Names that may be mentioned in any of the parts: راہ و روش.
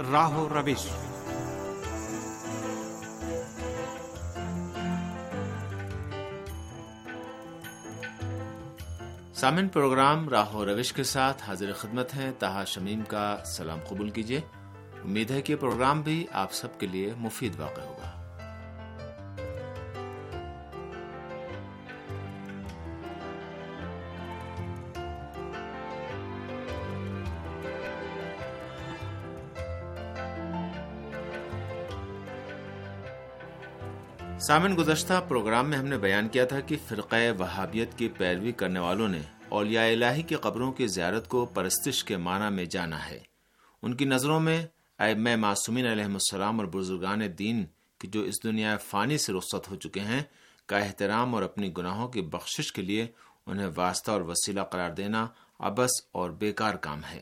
راہ و روش۔ سامن پروگرام راہ و روش کے ساتھ حاضر خدمت ہیں طاہر شمیم کا سلام قبول کیجیے۔ امید ہے کہ پروگرام بھی آپ سب کے لیے مفید واقع ہوگا۔ سامن، گزشتہ پروگرام میں ہم نے بیان کیا تھا کہ فرقہ وہابیت کی پیروی کرنے والوں نے اولیاء الہی کی قبروں کی زیارت کو پرستش کے معنی میں جانا ہے۔ ان کی نظروں میں ائمہ معصومین علیہم السلام اور بزرگان دین کی جو اس دنیا فانی سے رخصت ہو چکے ہیں کا احترام اور اپنی گناہوں کی بخشش کے لیے انہیں واسطہ اور وسیلہ قرار دینا عبث اور بیکار کام ہے۔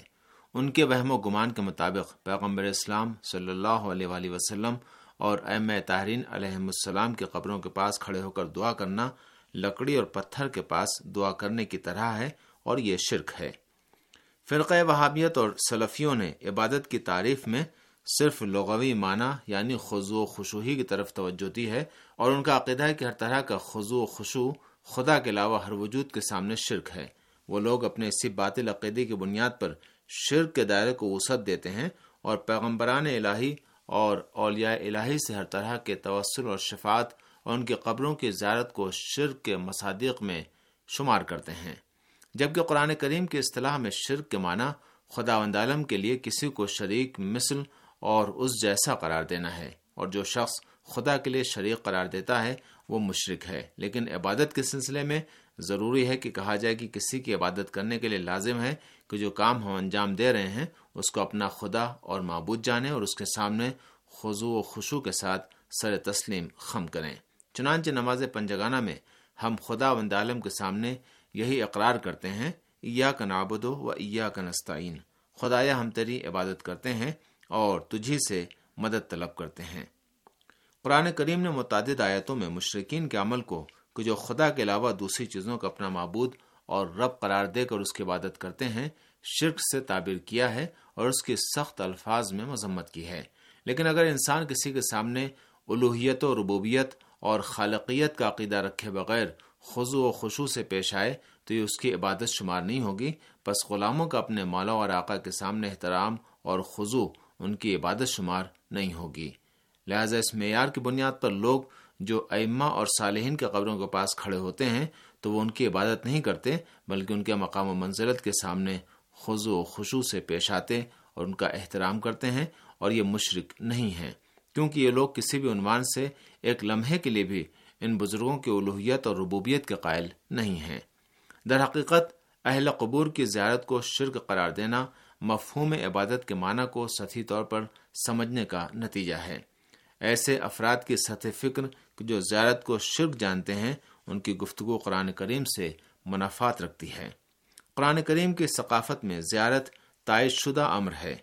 ان کے وہم و گمان کے مطابق پیغمبر اسلام صلی اللہ علیہ وآلہ وسلم اور ائمہ طاہرین علیہم السلام کی قبروں کے پاس کھڑے ہو کر دعا کرنا لکڑی اور پتھر کے پاس دعا کرنے کی طرح ہے، اور یہ شرک ہے۔ فرقہ وہابیت اور سلفیوں نے عبادت کی تعریف میں صرف لغوی معنی یعنی خضوع و خشوعی کی طرف توجہ دی ہے، اور ان کا عقیدہ ہے کہ ہر طرح کا خضوع و خشوع خدا کے علاوہ ہر وجود کے سامنے شرک ہے۔ وہ لوگ اپنے اسی باطل عقیدے کی بنیاد پر شرک کے دائرے کو وسعت دیتے ہیں اور پیغمبران الہی اور اولیاء الہی سے ہر طرح کے توسل اور شفاعت اور ان کی قبروں کی زیارت کو شرک کے مصادیق میں شمار کرتے ہیں، جبکہ قرآن کریم کی اصطلاح میں شرک کے معنی خداوند عالم کے لیے کسی کو شریک، مثل اور اس جیسا قرار دینا ہے، اور جو شخص خدا کے لیے شریک قرار دیتا ہے وہ مشرک ہے۔ لیکن عبادت کے سلسلے میں ضروری ہے کہ کہا جائے کہ کسی کی عبادت کرنے کے لیے لازم ہے کہ جو کام ہم انجام دے رہے ہیں اس کو اپنا خدا اور معبود جانیں اور اس کے سامنے خضوع و خشوع کے ساتھ سر تسلیم خم کریں۔ چنانچہ نماز پنجگانہ میں ہم خداوند عالم کے سامنے یہی اقرار کرتے ہیں، ایاک نعبد و ایاک نستعین، خدایا ہم تیری عبادت کرتے ہیں اور تجھی سے مدد طلب کرتے ہیں۔ قرآن کریم نے متعدد آیتوں میں مشرکین کے عمل کو کہ جو خدا کے علاوہ دوسری چیزوں کا اپنا معبود اور رب قرار دے کر اس کی عبادت کرتے ہیں، شرک سے تعبیر کیا ہے اور اس کی سخت الفاظ میں مذمت کی ہے۔ لیکن اگر انسان کسی کے سامنے الوہیت و ربوبیت اور خالقیت کا عقیدہ رکھے بغیر خضوع و خشوع سے پیش آئے تو یہ اس کی عبادت شمار نہیں ہوگی، پس غلاموں کا اپنے مولا اور آقا کے سامنے احترام اور خضوع ان کی عبادت شمار نہیں ہوگی۔ لہٰذا اس معیار کی بنیاد پر لوگ جو ائمہ اور صالحین کے قبروں کے پاس کھڑے ہوتے ہیں تو وہ ان کی عبادت نہیں کرتے، بلکہ ان کے مقام و منزلت کے سامنے خضوع و خشوع سے پیش آتے اور ان کا احترام کرتے ہیں، اور یہ مشرک نہیں ہیں، کیونکہ یہ لوگ کسی بھی عنوان سے ایک لمحے کے لیے بھی ان بزرگوں کی الوہیت اور ربوبیت کے قائل نہیں ہیں۔ در حقیقت اہل قبور کی زیارت کو شرک قرار دینا مفہوم عبادت کے معنی کو سطحی طور پر سمجھنے کا نتیجہ ہے۔ ایسے افراد کی سطح فکر جو زیارت کو شرک جانتے ہیں، ان کی گفتگو قرآن کریم سے منافات رکھتی ہے۔ قرآن کریم کی ثقافت میں زیارت تائید شدہ امر ہے۔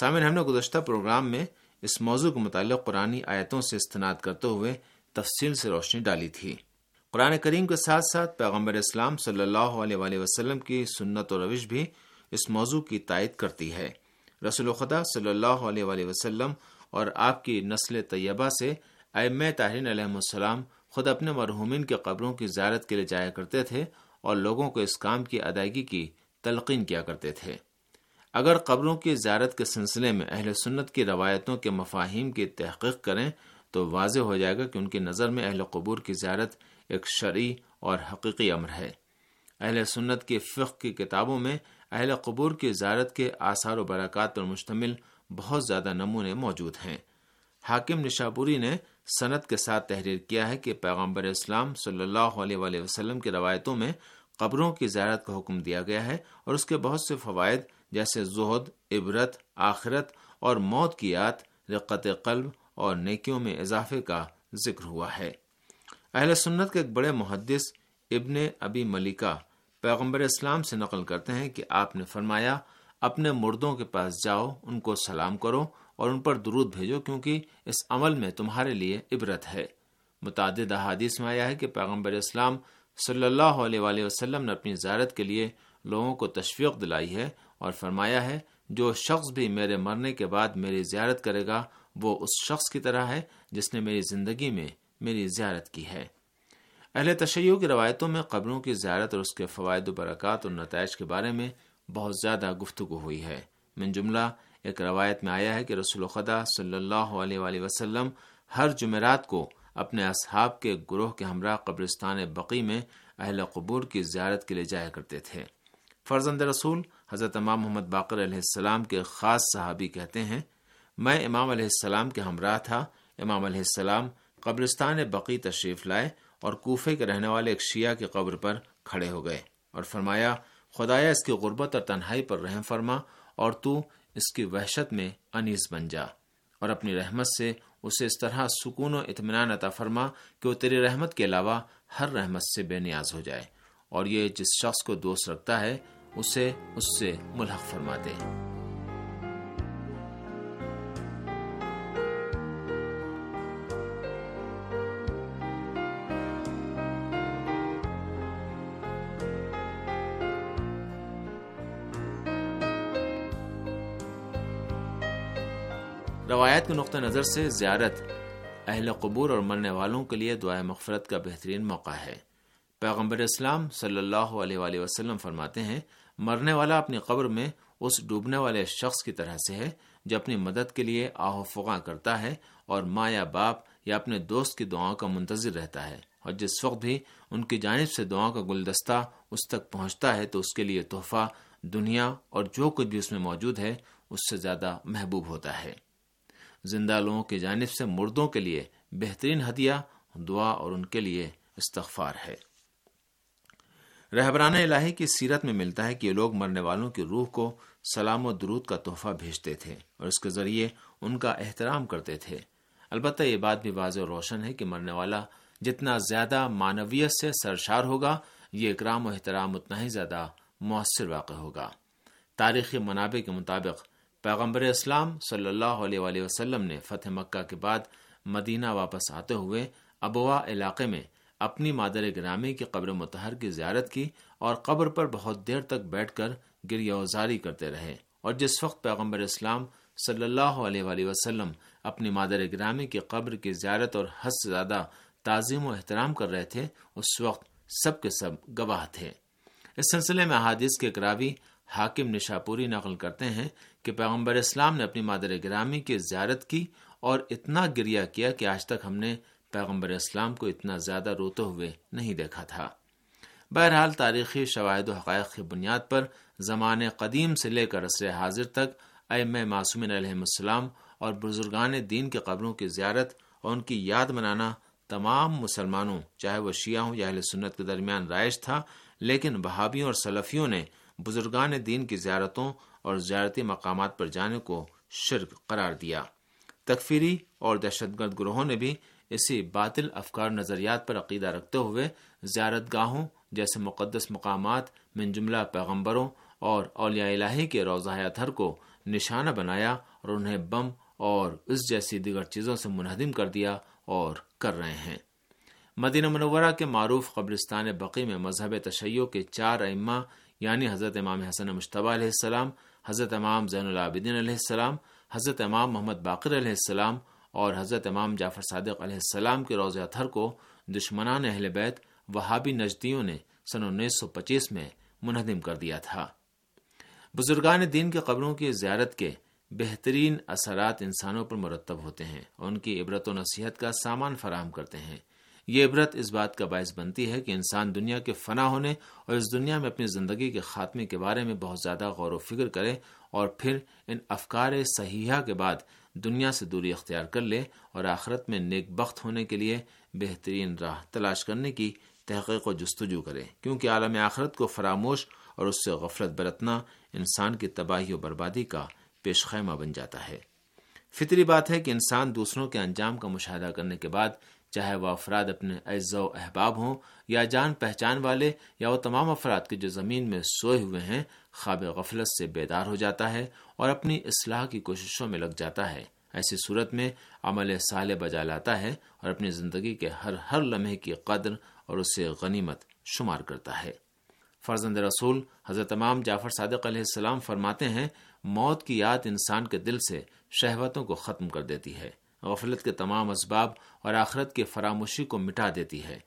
سامعین، ہم نے گزشتہ پروگرام میں اس موضوع کے متعلق قرآنی آیتوں سے استناد کرتے ہوئے تفصیل سے روشنی ڈالی تھی۔ قرآن کریم کے ساتھ ساتھ پیغمبر اسلام صلی اللہ علیہ وآلہ وسلم کی سنت و روش بھی اس موضوع کی تائید کرتی ہے۔ رسول خدا صلی اللہ علیہ وآلہ وسلم اور آپ کی نسل طیبہ سے ائمہ طاہرین علیہم السلام خود اپنے مرحومین کے قبروں کی زیارت کے لیے جایا کرتے تھے اور لوگوں کو اس کام کی ادائیگی کی تلقین کیا کرتے تھے۔ اگر قبروں کی زیارت کے سلسلے میں اہل سنت کی روایتوں کے مفاہیم کی تحقیق کریں تو واضح ہو جائے گا کہ ان کی نظر میں اہل قبور کی زیارت ایک شرعی اور حقیقی امر ہے۔ اہل سنت کی فقہ کی کتابوں میں اہل قبور کی زیارت کے آثار و برکات پر مشتمل بہت زیادہ نمونے موجود ہیں۔ حاکم نشابوری نے سند کے ساتھ تحریر کیا ہے کہ پیغمبر اسلام صلی اللہ علیہ وآلہ وسلم کی روایتوں میں قبروں کی زیارت کا حکم دیا گیا ہے، اور اس کے بہت سے فوائد جیسے زہد، عبرت، آخرت اور موت کی یاد، رقت قلب اور نیکیوں میں اضافے کا ذکر ہوا ہے۔ اہل سنت کے ایک بڑے محدث ابن ابی ملیکہ پیغمبر اسلام سے نقل کرتے ہیں کہ آپ نے فرمایا، اپنے مردوں کے پاس جاؤ، ان کو سلام کرو اور ان پر درود بھیجو، کیونکہ اس عمل میں تمہارے لیے عبرت ہے۔ متعدد احادیث میں آیا ہے کہ پیغمبر اسلام صلی اللہ علیہ وآلہ وسلم نے اپنی زیارت کے لیے لوگوں کو تشویق دلائی ہے اور فرمایا ہے، جو شخص بھی میرے مرنے کے بعد میری زیارت کرے گا وہ اس شخص کی طرح ہے جس نے میری زندگی میں میری زیارت کی ہے۔ اہل تشیع کی روایتوں میں قبروں کی زیارت اور اس کے فوائد و برکات اور نتائج کے بارے میں بہت زیادہ گفتگو ہوئی ہے۔ من جملہ ایک روایت میں آیا ہے کہ رسول خدا صلی اللہ علیہ وآلہ وسلم ہر جمعرات کو اپنے اصحاب کے گروہ کے ہمراہ قبرستان بقی میں اہل قبور کی زیارت کے لیے جایا کرتے تھے۔ فرزند رسول حضرت امام محمد باقر علیہ السلام کے خاص صحابی کہتے ہیں، میں امام علیہ السلام کے ہمراہ تھا۔ امام علیہ السلام قبرستان بقی تشریف لائے اور کوفے کے رہنے والے ایک شیعہ کی قبر پر کھڑے ہو گئے اور فرمایا، خدایا اس کی غربت اور تنہائی پر رحم فرما اور تو اس کی وحشت میں انیس بن جا، اور اپنی رحمت سے اسے اس طرح سکون و اطمینان عطا فرما کہ وہ تیری رحمت کے علاوہ ہر رحمت سے بے نیاز ہو جائے، اور یہ جس شخص کو دوست رکھتا ہے اسے اس سے ملحق فرما دے۔ روایت کے نقطہ نظر سے زیارت اہل قبور اور مرنے والوں کے لیے دعائے مغفرت کا بہترین موقع ہے۔ پیغمبر اسلام صلی اللہ علیہ وآلہ وسلم فرماتے ہیں، مرنے والا اپنی قبر میں اس ڈوبنے والے شخص کی طرح سے ہے جو اپنی مدد کے لیے آہ و فغاں کرتا ہے اور ماں یا باپ یا اپنے دوست کی دعاؤں کا منتظر رہتا ہے، اور جس وقت بھی ان کی جانب سے دعاؤں کا گلدستہ اس تک پہنچتا ہے تو اس کے لیے تحفہ دنیا اور جو کچھ بھی اس میں موجود ہے اس سے زیادہ محبوب ہوتا ہے۔ زندہ لوگوں کی جانب سے مردوں کے لیے بہترین ہدیہ دعا اور ان کے لیے استغفار ہے۔ رہبران الہی کی سیرت میں ملتا ہے کہ یہ لوگ مرنے والوں کی روح کو سلام و درود کا تحفہ بھیجتے تھے اور اس کے ذریعے ان کا احترام کرتے تھے۔ البتہ یہ بات بھی واضح و روشن ہے کہ مرنے والا جتنا زیادہ معنویت سے سرشار ہوگا یہ اکرام و احترام اتنا ہی زیادہ مؤثر واقع ہوگا۔ تاریخی منابع کے مطابق پیغمبر اسلام صلی اللہ علیہ وآلہ وسلم نے فتح مکہ کے بعد مدینہ واپس آتے ہوئے ابوا علاقے میں اپنی مادر گرامی کی قبر مطہر کی زیارت کی اور قبر پر بہت دیر تک بیٹھ کر گریہ وزاری کرتے رہے، اور جس وقت پیغمبر اسلام صلی اللہ علیہ وآلہ وسلم اپنی مادر گرامی کی قبر کی زیارت اور حد سے زیادہ تعظیم و احترام کر رہے تھے اس وقت سب کے سب گواہ تھے۔ اس سلسلے میں احادیث کے راوی حاکم نشاپوری نقل کرتے ہیں کہ پیغمبر اسلام نے اپنی مادر گرامی کی زیارت کی اور اتنا گریہ کیا کہ آج تک ہم نے پیغمبر اسلام کو اتنا زیادہ روتے ہوئے نہیں دیکھا تھا۔ بہرحال تاریخی شواہد و حقائق کی بنیاد پر زمانے قدیم سے لے کر عصر حاضر تک ائمہ معصومین علیہ السلام اور بزرگان دین کے قبروں کی زیارت اور ان کی یاد منانا تمام مسلمانوں چاہے وہ شیعہ ہوں یا اہل سنت کے درمیان رائج تھا، لیکن وہابیوں اور سلفیوں نے بزرگان دین کی زیارتوں اور زیارتی مقامات پر جانے کو شرک قرار دیا۔ تکفیری اور دہشت گرد گروہوں نے بھی اسی باطل افکار نظریات پر عقیدہ رکھتے ہوئے زیارت گاہوں جیسے مقدس مقامات من جملہ پیغمبروں اور اولیاء الہی کے روضہ اطہر کو نشانہ بنایا اور انہیں بم اور اس جیسی دیگر چیزوں سے منہدم کر دیا اور کر رہے ہیں۔ مدینہ منورہ کے معروف قبرستان بقی میں مذہب تشیع کے چار ائمہ یعنی حضرت امام حسن مجتبیٰ علیہ السلام، حضرت امام زین العابدین علیہ السلام، حضرت امام محمد باقر علیہ السلام اور حضرت امام جعفر صادق علیہ السلام کے روضہ اطہر کو دشمنان اہل بیت وہابی نجدیوں نے سن 1925 میں منہدم کر دیا تھا۔ بزرگان دین کے قبروں کی زیارت کے بہترین اثرات انسانوں پر مرتب ہوتے ہیں اور ان کی عبرت و نصیحت کا سامان فراہم کرتے ہیں۔ یہ عبرت اس بات کا باعث بنتی ہے کہ انسان دنیا کے فنا ہونے اور اس دنیا میں اپنی زندگی کے خاتمے کے بارے میں بہت زیادہ غور و فکر کرے اور پھر ان افکار صحیحہ کے بعد دنیا سے دوری اختیار کر لے اور آخرت میں نیک بخت ہونے کے لیے بہترین راہ تلاش کرنے کی تحقیق و جستجو کرے، کیونکہ عالم آخرت کو فراموش اور اس سے غفلت برتنا انسان کی تباہی و بربادی کا پیش خیمہ بن جاتا ہے۔ فطری بات ہے کہ انسان دوسروں کے انجام کا مشاہدہ کرنے کے بعد چاہے وہ افراد اپنے اعزاء و احباب ہوں یا جان پہچان والے یا وہ تمام افراد کے جو زمین میں سوئے ہوئے ہیں، خواب غفلت سے بیدار ہو جاتا ہے اور اپنی اصلاح کی کوششوں میں لگ جاتا ہے۔ ایسی صورت میں عمل صالح بجا لاتا ہے اور اپنی زندگی کے ہر لمحے کی قدر اور اسے غنیمت شمار کرتا ہے۔ فرزند رسول حضرت امام جعفر صادق علیہ السلام فرماتے ہیں، موت کی یاد انسان کے دل سے شہوتوں کو ختم کر دیتی ہے، غفلت کے تمام اسباب اور آخرت کی فراموشی کو مٹا دیتی ہے،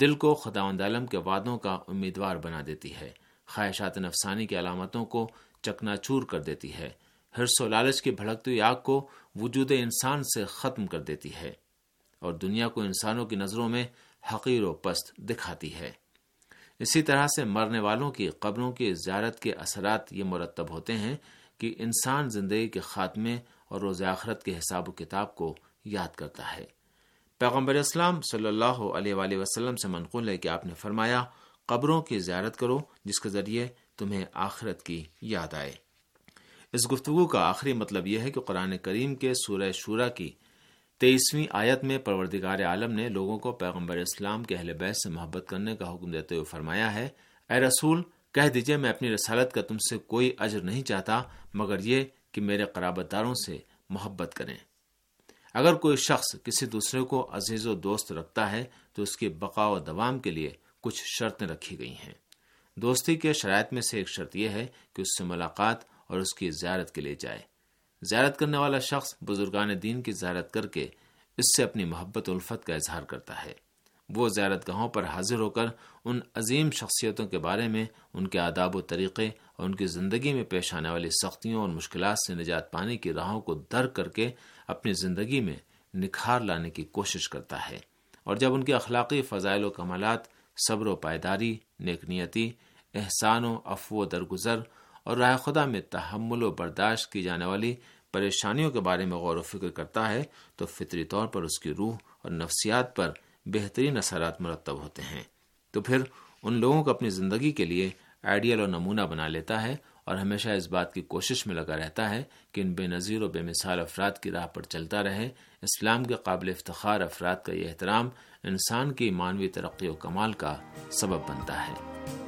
دل کو خداوند عالم کے وعدوں کا امیدوار بنا دیتی ہے، خواہشات نفسانی کی علامتوں کو چکنا چور کر دیتی ہے، حرص و لالچ کی بھڑکتی ہوئی آگ کو وجود انسان سے ختم کر دیتی ہے اور دنیا کو انسانوں کی نظروں میں حقیر و پست دکھاتی ہے۔ اسی طرح سے مرنے والوں کی قبروں کی زیارت کے اثرات یہ مرتب ہوتے ہیں کہ انسان زندگی کے خاتمے اور روز آخرت کے حساب و کتاب کو یاد کرتا ہے۔ پیغمبر اسلام صلی اللہ علیہ وآلہ وسلم سے منقول ہے کہ آپ نے فرمایا، قبروں کی زیارت کرو جس کے ذریعے تمہیں آخرت کی یاد آئے۔ اس گفتگو کا آخری مطلب یہ ہے کہ قرآن کریم کے سورہ شورا کی 23ویں آیت میں پروردگار عالم نے لوگوں کو پیغمبر اسلام کے اہل بیت سے محبت کرنے کا حکم دیتے ہوئے فرمایا ہے، اے رسول کہہ دیجئے میں اپنی رسالت کا تم سے کوئی اجر نہیں چاہتا مگر یہ کہ میرے قرابت داروں سے محبت کریں۔ اگر کوئی شخص کسی دوسرے کو عزیز و دوست رکھتا ہے تو اس کی بقا و دوام کے لیے کچھ شرطیں رکھی گئی ہیں۔ دوستی کے شرائط میں سے ایک شرط یہ ہے کہ اس سے ملاقات اور اس کی زیارت کے لیے جائے۔ زیارت کرنے والا شخص بزرگان دین کی زیارت کر کے اس سے اپنی محبت و الفت کا اظہار کرتا ہے۔ وہ زیارت گاہوں پر حاضر ہو کر ان عظیم شخصیتوں کے بارے میں، ان کے آداب و طریقے اور ان کی زندگی میں پیش آنے والی سختیوں اور مشکلات سے نجات پانے کی راہوں کو درک کر کے اپنی زندگی میں نکھار لانے کی کوشش کرتا ہے، اور جب ان کے اخلاقی فضائل و کمالات، صبر و پائیداری، نیک نیتی، احسان و عفو و درگزر اور راہ خدا میں تحمل و برداشت کی جانے والی پریشانیوں کے بارے میں غور و فکر کرتا ہے تو فطری طور پر اس کی روح اور نفسیات پر بہترین اثرات مرتب ہوتے ہیں۔ تو پھر ان لوگوں کو اپنی زندگی کے لیے آئیڈیل اور نمونہ بنا لیتا ہے اور ہمیشہ اس بات کی کوشش میں لگا رہتا ہے کہ ان بے نظیر و بے مثال افراد کی راہ پر چلتا رہے۔ اسلام کے قابل افتخار افراد کا یہ احترام انسان کی معنوی ترقی و کمال کا سبب بنتا ہے۔